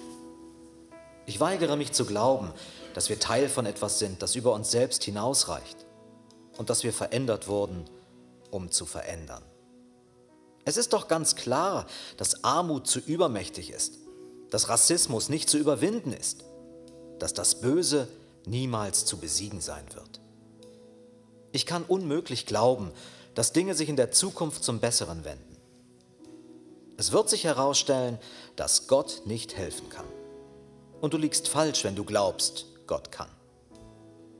Ich weigere mich zu glauben, dass wir Teil von etwas sind, das über uns selbst hinausreicht und dass wir verändert wurden, um zu verändern. Es ist doch ganz klar, dass Armut zu übermächtig ist, dass Rassismus nicht zu überwinden ist, dass das Böse niemals zu besiegen sein wird. Ich kann unmöglich glauben, dass Dinge sich in der Zukunft zum Besseren wenden. Es wird sich herausstellen, dass Gott nicht helfen kann. Und du liegst falsch, wenn du glaubst, Gott kann.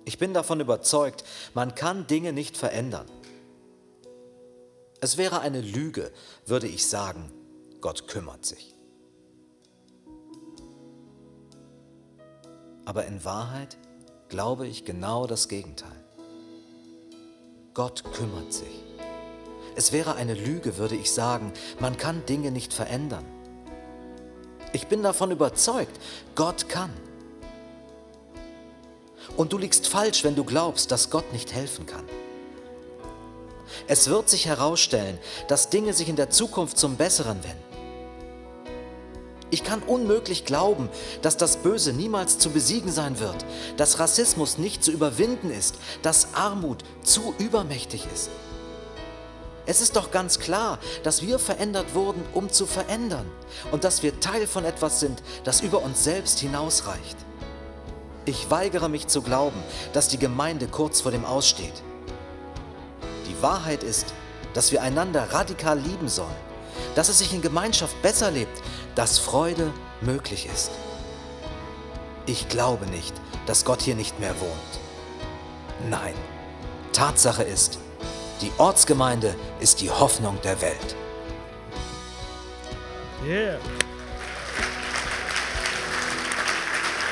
Ich bin davon überzeugt, man kann Dinge nicht verändern. Es wäre eine Lüge, würde ich sagen, Gott kümmert sich. Aber in Wahrheit glaube ich genau das Gegenteil. Gott kümmert sich. Es wäre eine Lüge, würde ich sagen, man kann Dinge nicht verändern. Ich bin davon überzeugt, Gott kann. Und du liegst falsch, wenn du glaubst, dass Gott nicht helfen kann. Es wird sich herausstellen, dass Dinge sich in der Zukunft zum Besseren wenden. Ich kann unmöglich glauben, dass das Böse niemals zu besiegen sein wird, dass Rassismus nicht zu überwinden ist, dass Armut zu übermächtig ist. Es ist doch ganz klar, dass wir verändert wurden, um zu verändern und dass wir Teil von etwas sind, das über uns selbst hinausreicht. Ich weigere mich zu glauben, dass die Gemeinde kurz vor dem Aussteht. Die Wahrheit ist, dass wir einander radikal lieben sollen, dass es sich in Gemeinschaft besser lebt, dass Freude möglich ist. Ich glaube nicht, dass Gott hier nicht mehr wohnt. Nein, Tatsache ist, die Ortsgemeinde ist die Hoffnung der Welt. Yeah.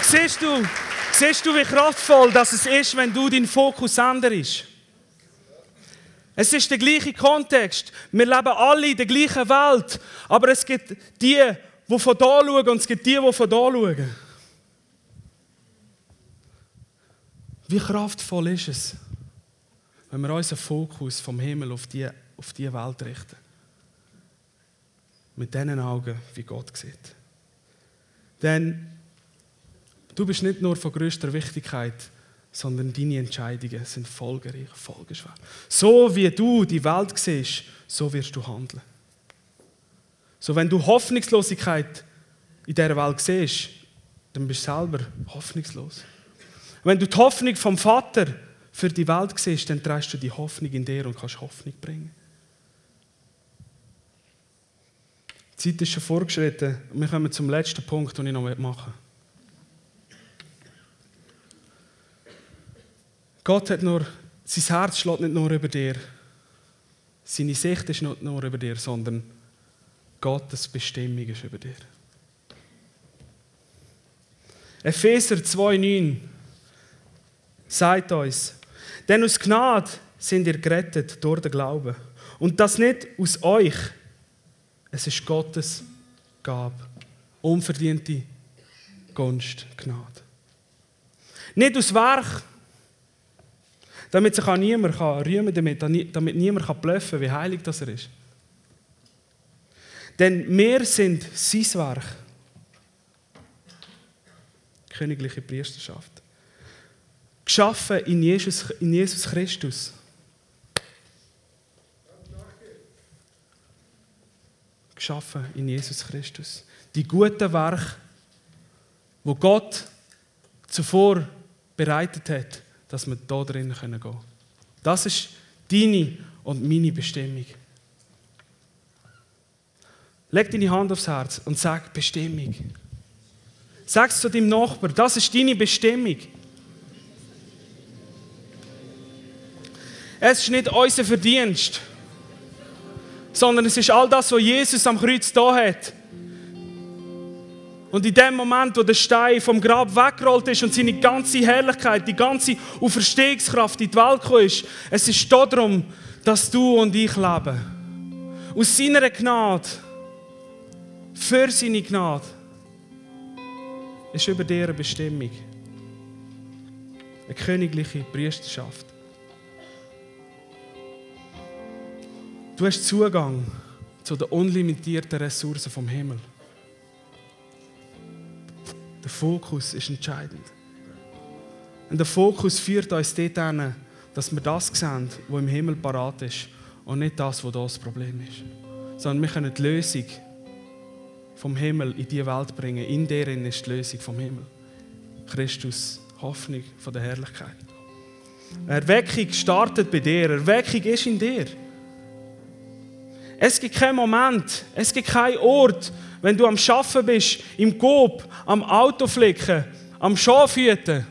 Siehst du, siehst du, wie kraftvoll das ist, wenn du deinen Fokus änderst? Es ist der gleiche Kontext. Wir leben alle in der gleichen Welt. Aber es gibt die, die von da schauen, und es gibt die, die von da schauen. Wie kraftvoll ist es, wenn wir unseren Fokus vom Himmel auf die, auf die Welt richten. Mit diesen Augen, wie Gott sieht. Denn du bist nicht nur von größter Wichtigkeit, sondern deine Entscheidungen sind folgereich, folgenschwer. So wie du die Welt siehst, so wirst du handeln. So, wenn du Hoffnungslosigkeit in dieser Welt siehst, dann bist du selber hoffnungslos. Wenn du die Hoffnung vom Vater für die Welt siehst, dann trägst du die Hoffnung in dir und kannst Hoffnung bringen. Die Zeit ist schon vorgeschritten. Wir kommen zum letzten Punkt, den ich noch machen will. Gott hat nur, sein Herz schlägt nicht nur über dir. Seine Sicht ist nicht nur über dir, sondern Gottes Bestimmung ist über dir. Epheser zwei neun sagt uns, denn aus Gnade sind ihr gerettet durch den Glauben. Und das nicht aus euch, es ist Gottes Gabe, unverdiente Gunst, Gnade. Nicht aus Werk, damit sich auch niemand rühmen kann, damit niemand bluffen kann, wie heilig das er ist. Denn wir sind sein Werk. Königliche Priesterschaft. Geschaffen in Jesus, in Jesus Christus. Geschaffen in Jesus Christus. Die guten Werke, die Gott zuvor bereitet hat, dass wir da drin gehen können. Das ist deine und meine Bestimmung. Leg deine Hand aufs Herz und sag Bestimmung. Sag es zu deinem Nachbarn, das ist deine Bestimmung. Es ist nicht unser Verdienst, sondern es ist all das, was Jesus am Kreuz da hat. Und in dem Moment, wo der Stein vom Grab weggerollt ist und seine ganze Herrlichkeit, die ganze Auferstehungskraft in die Welt gekommen ist, es ist darum, dass du und ich leben. Aus seiner Gnade, für seine Gnade, ist über dir eine Bestimmung. Eine königliche Priesterschaft. Du hast Zugang zu den unlimitierten Ressourcen vom Himmel. Der Fokus ist entscheidend. Und der Fokus führt uns dorthin, dass wir das sehen, was im Himmel parat ist und nicht das, was hier das Problem ist. Sondern wir können die Lösung vom Himmel in diese Welt bringen. In deren ist die Lösung vom Himmel. Christus, Hoffnung von der Herrlichkeit. Erweckung startet bei dir. Erweckung ist in dir. Es gibt keinen Moment, es gibt keinen Ort, wenn du am Arbeiten bist, im Coop, am Autoflicken, am Schafhüten,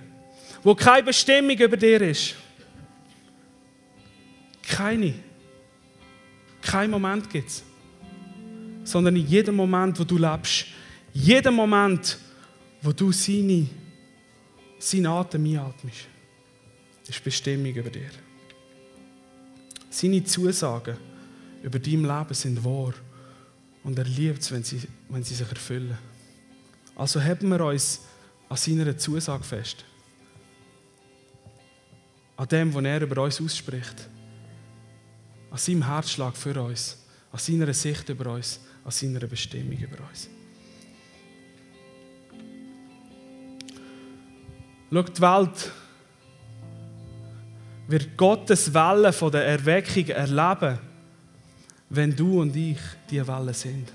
wo keine Bestimmung über dir ist. Keine. Kein Moment gibt es. Sondern in jedem Moment, wo du lebst, jedem Moment, wo du seine, seinen Atem einatmest, ist Bestimmung über dir. Seine Zusagen über dein Leben sind wahr und er liebt es, wenn sie, wenn sie sich erfüllen. Also halten wir uns an seiner Zusage fest. An dem, was er über uns ausspricht. An seinem Herzschlag für uns. An seiner Sicht über uns. An seiner Bestimmung über uns. Schau, die Welt wird Gottes Welle von der Erweckung erleben, wenn du und ich diese Welle sind.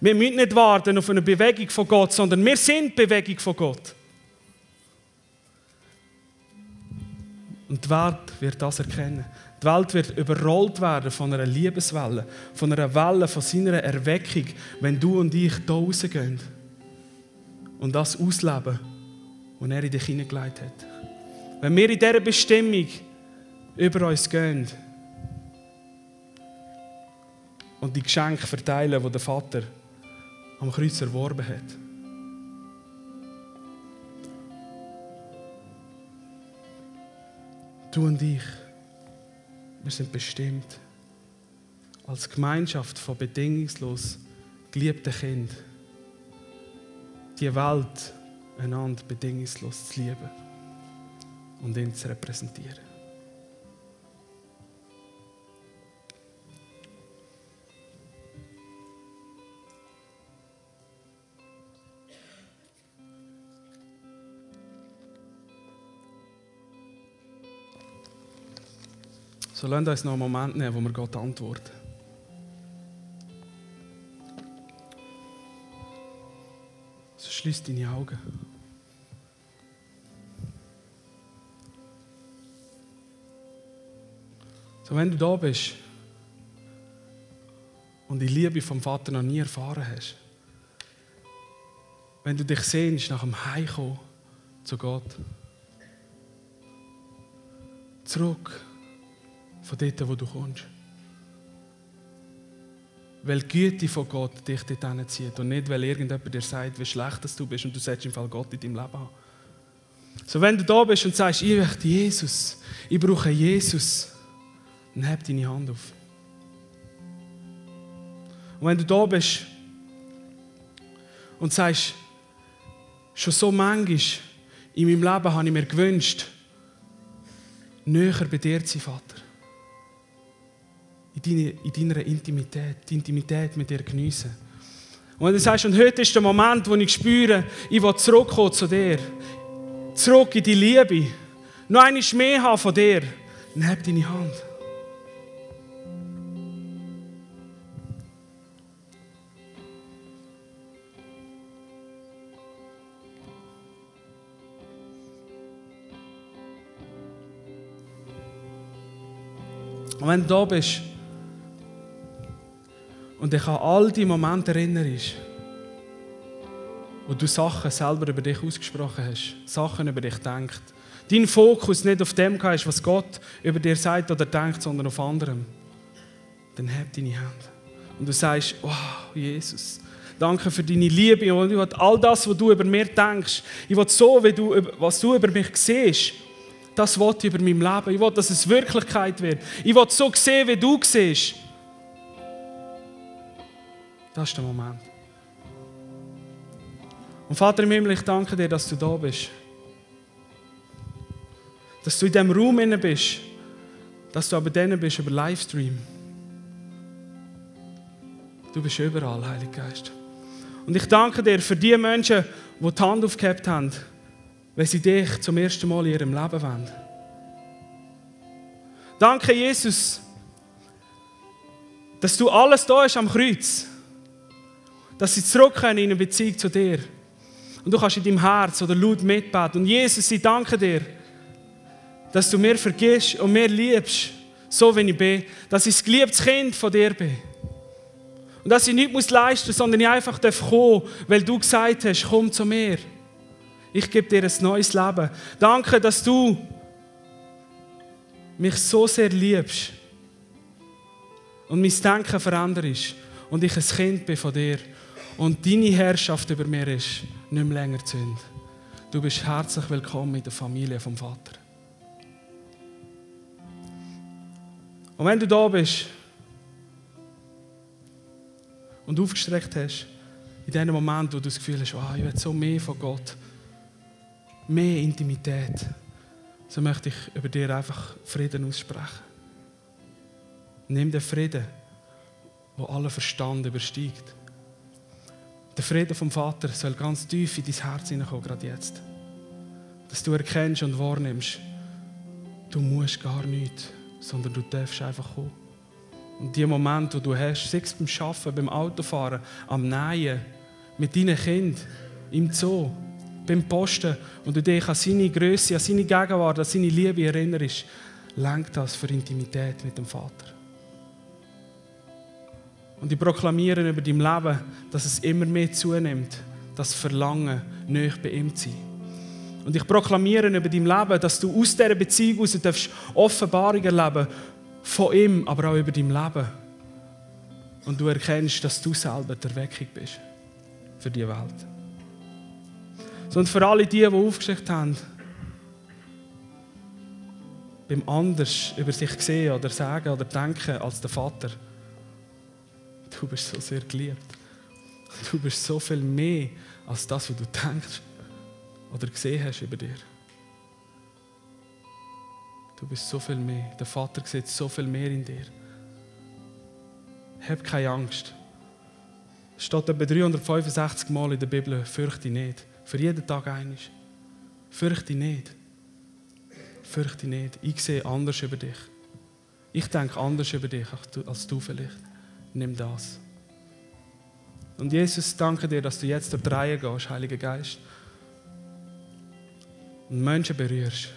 Wir müssen nicht warten auf eine Bewegung von Gott, sondern wir sind die Bewegung von Gott. Und die Welt wird das erkennen. Die Welt wird überrollt werden von einer Liebeswelle, von einer Welle, von seiner Erweckung, wenn du und ich hier rausgehen und das ausleben, was er in dich hineingelegt hat. Wenn wir in dieser Bestimmung über uns gehen und die Geschenke verteilen, die der Vater am Kreuz erworben hat. Du und ich, wir sind bestimmt als Gemeinschaft von bedingungslos geliebten Kindern, die Welt einander bedingungslos zu lieben und ihn zu repräsentieren. So lasst uns noch einen Moment nehmen, wo wir Gott antworten. So schließ deine Augen. So, wenn du da bist und die Liebe vom Vater noch nie erfahren hast, wenn du dich sehnst nach dem Heimkommen zu Gott, zurück von dort, wo du kommst, weil die Güte von Gott dich dort hinzieht und nicht, weil irgendjemand dir sagt, wie schlecht du bist und du sagst im Fall Gott in deinem Leben an. So, wenn du da bist und sagst, ich möchte Jesus, ich brauche Jesus, dann heb deine Hand auf. Und wenn du da bist und sagst, schon so manchmal in meinem Leben habe ich mir gewünscht, näher bei dir zu sein, Vater. In, deine, in deiner Intimität, die Intimität mit dir geniessen. Und wenn du sagst, und heute ist der Moment, wo ich spüre, ich will zurückkommen zu dir, zurück in die Liebe, noch einmal mehr haben von dir, dann heb deine Hand. Und wenn du da bist und dich an all die Momente erinnerst, wo du Sachen selber über dich ausgesprochen hast, Sachen über dich denkst, dein Fokus nicht auf dem hast, was Gott über dir sagt oder denkt, sondern auf anderem, dann heb deine Hand. Und du sagst, wow, Jesus, danke für deine Liebe und ich will all das, was du über mir denkst, ich will so, wie du, was du über mich siehst, das will ich über mein Leben. Ich will, dass es Wirklichkeit wird. Ich will so sehen, wie du siehst. Das ist der Moment. Und Vater im Himmel, ich danke dir, dass du da bist. Dass du in diesem Raum inne bist. Dass du aber denen bist über Livestream. Du bist überall, Heiliger Geist. Und ich danke dir für die Menschen, die die Hand aufgehoben haben, wenn sie dich zum ersten Mal in ihrem Leben wollen. Danke, Jesus, dass du alles da hast am Kreuz. Dass sie zurück können in eine Beziehung zu dir. Und du kannst in deinem Herz oder laut mitbeten. Und Jesus, ich danke dir, dass du mir vergisst und mir liebst, so wie ich bin. Dass ich ein geliebtes Kind von dir bin. Und dass ich nichts leisten muss, sondern ich einfach kommen darf, weil du gesagt hast, komm zu mir. Ich gebe dir ein neues Leben. Danke, dass du mich so sehr liebst und mein Denken veränderst und ich ein Kind bin von dir und deine Herrschaft über mir ist nicht mehr länger Sünde. Du bist herzlich willkommen in der Familie vom Vater. Und wenn du da bist und aufgestreckt hast, in dem Moment, wo du das Gefühl hast, oh, ich will so mehr von Gott, mehr Intimität, so möchte ich über dir einfach Frieden aussprechen. Nimm den Frieden, der allen Verstand übersteigt. Der Frieden vom Vater soll ganz tief in dein Herz hineinkommen, gerade jetzt. Dass du erkennst und wahrnimmst, du musst gar nichts, sondern du darfst einfach kommen. Und die Momente, die du hast, sei es beim Arbeiten, beim Autofahren, am Nähen, mit deinen Kindern, im Zoo, beim Posten und du dich an seine Größe, an seine Gegenwart, an seine Liebe erinnerst, lenkt das für Intimität mit dem Vater. Und ich proklamiere über dein Leben, dass es immer mehr zunimmt, das Verlangen, nahe bei ihm zu sein. Und ich proklamiere über dein Leben, dass du aus dieser Beziehung heraus darfst Offenbarungen erleben von ihm, aber auch über dein Leben. Und du erkennst, dass du selber der Erweckung bist für die Welt. Und für alle die, die aufgeschickt haben, beim Anders über sich sehen oder sagen oder denken als der Vater. Du bist so sehr geliebt. Du bist so viel mehr als das, was du denkst oder gesehen hast über dir. Du bist so viel mehr. Der Vater sieht so viel mehr in dir. Hab keine Angst. Es steht etwa dreihundertfünfundsechzig Mal in der Bibel, fürchte nicht. Für jeden Tag einmal. Fürchte nicht. Fürchte nicht. Ich sehe anders über dich. Ich denke anders über dich als du vielleicht. Nimm das. Und Jesus, danke dir, dass du jetzt durch die Reihe gehst, Heiliger Geist. Und Menschen berührst.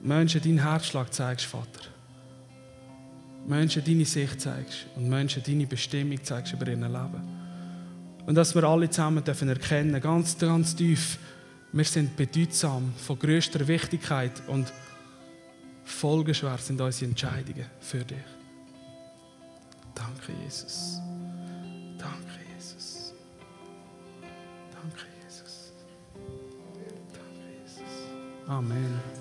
Menschen deinen Herzschlag zeigst, Vater. Menschen deine Sicht zeigst. Und Menschen deine Bestimmung zeigst über ihr Leben. Und dass wir alle zusammen dürfen erkennen, ganz, ganz tief, wir sind bedeutsam, von grösster Wichtigkeit und folgenschwer sind unsere Entscheidungen für dich. Danke, Jesus. Danke, Jesus. Danke, Jesus. Danke, Jesus. Amen.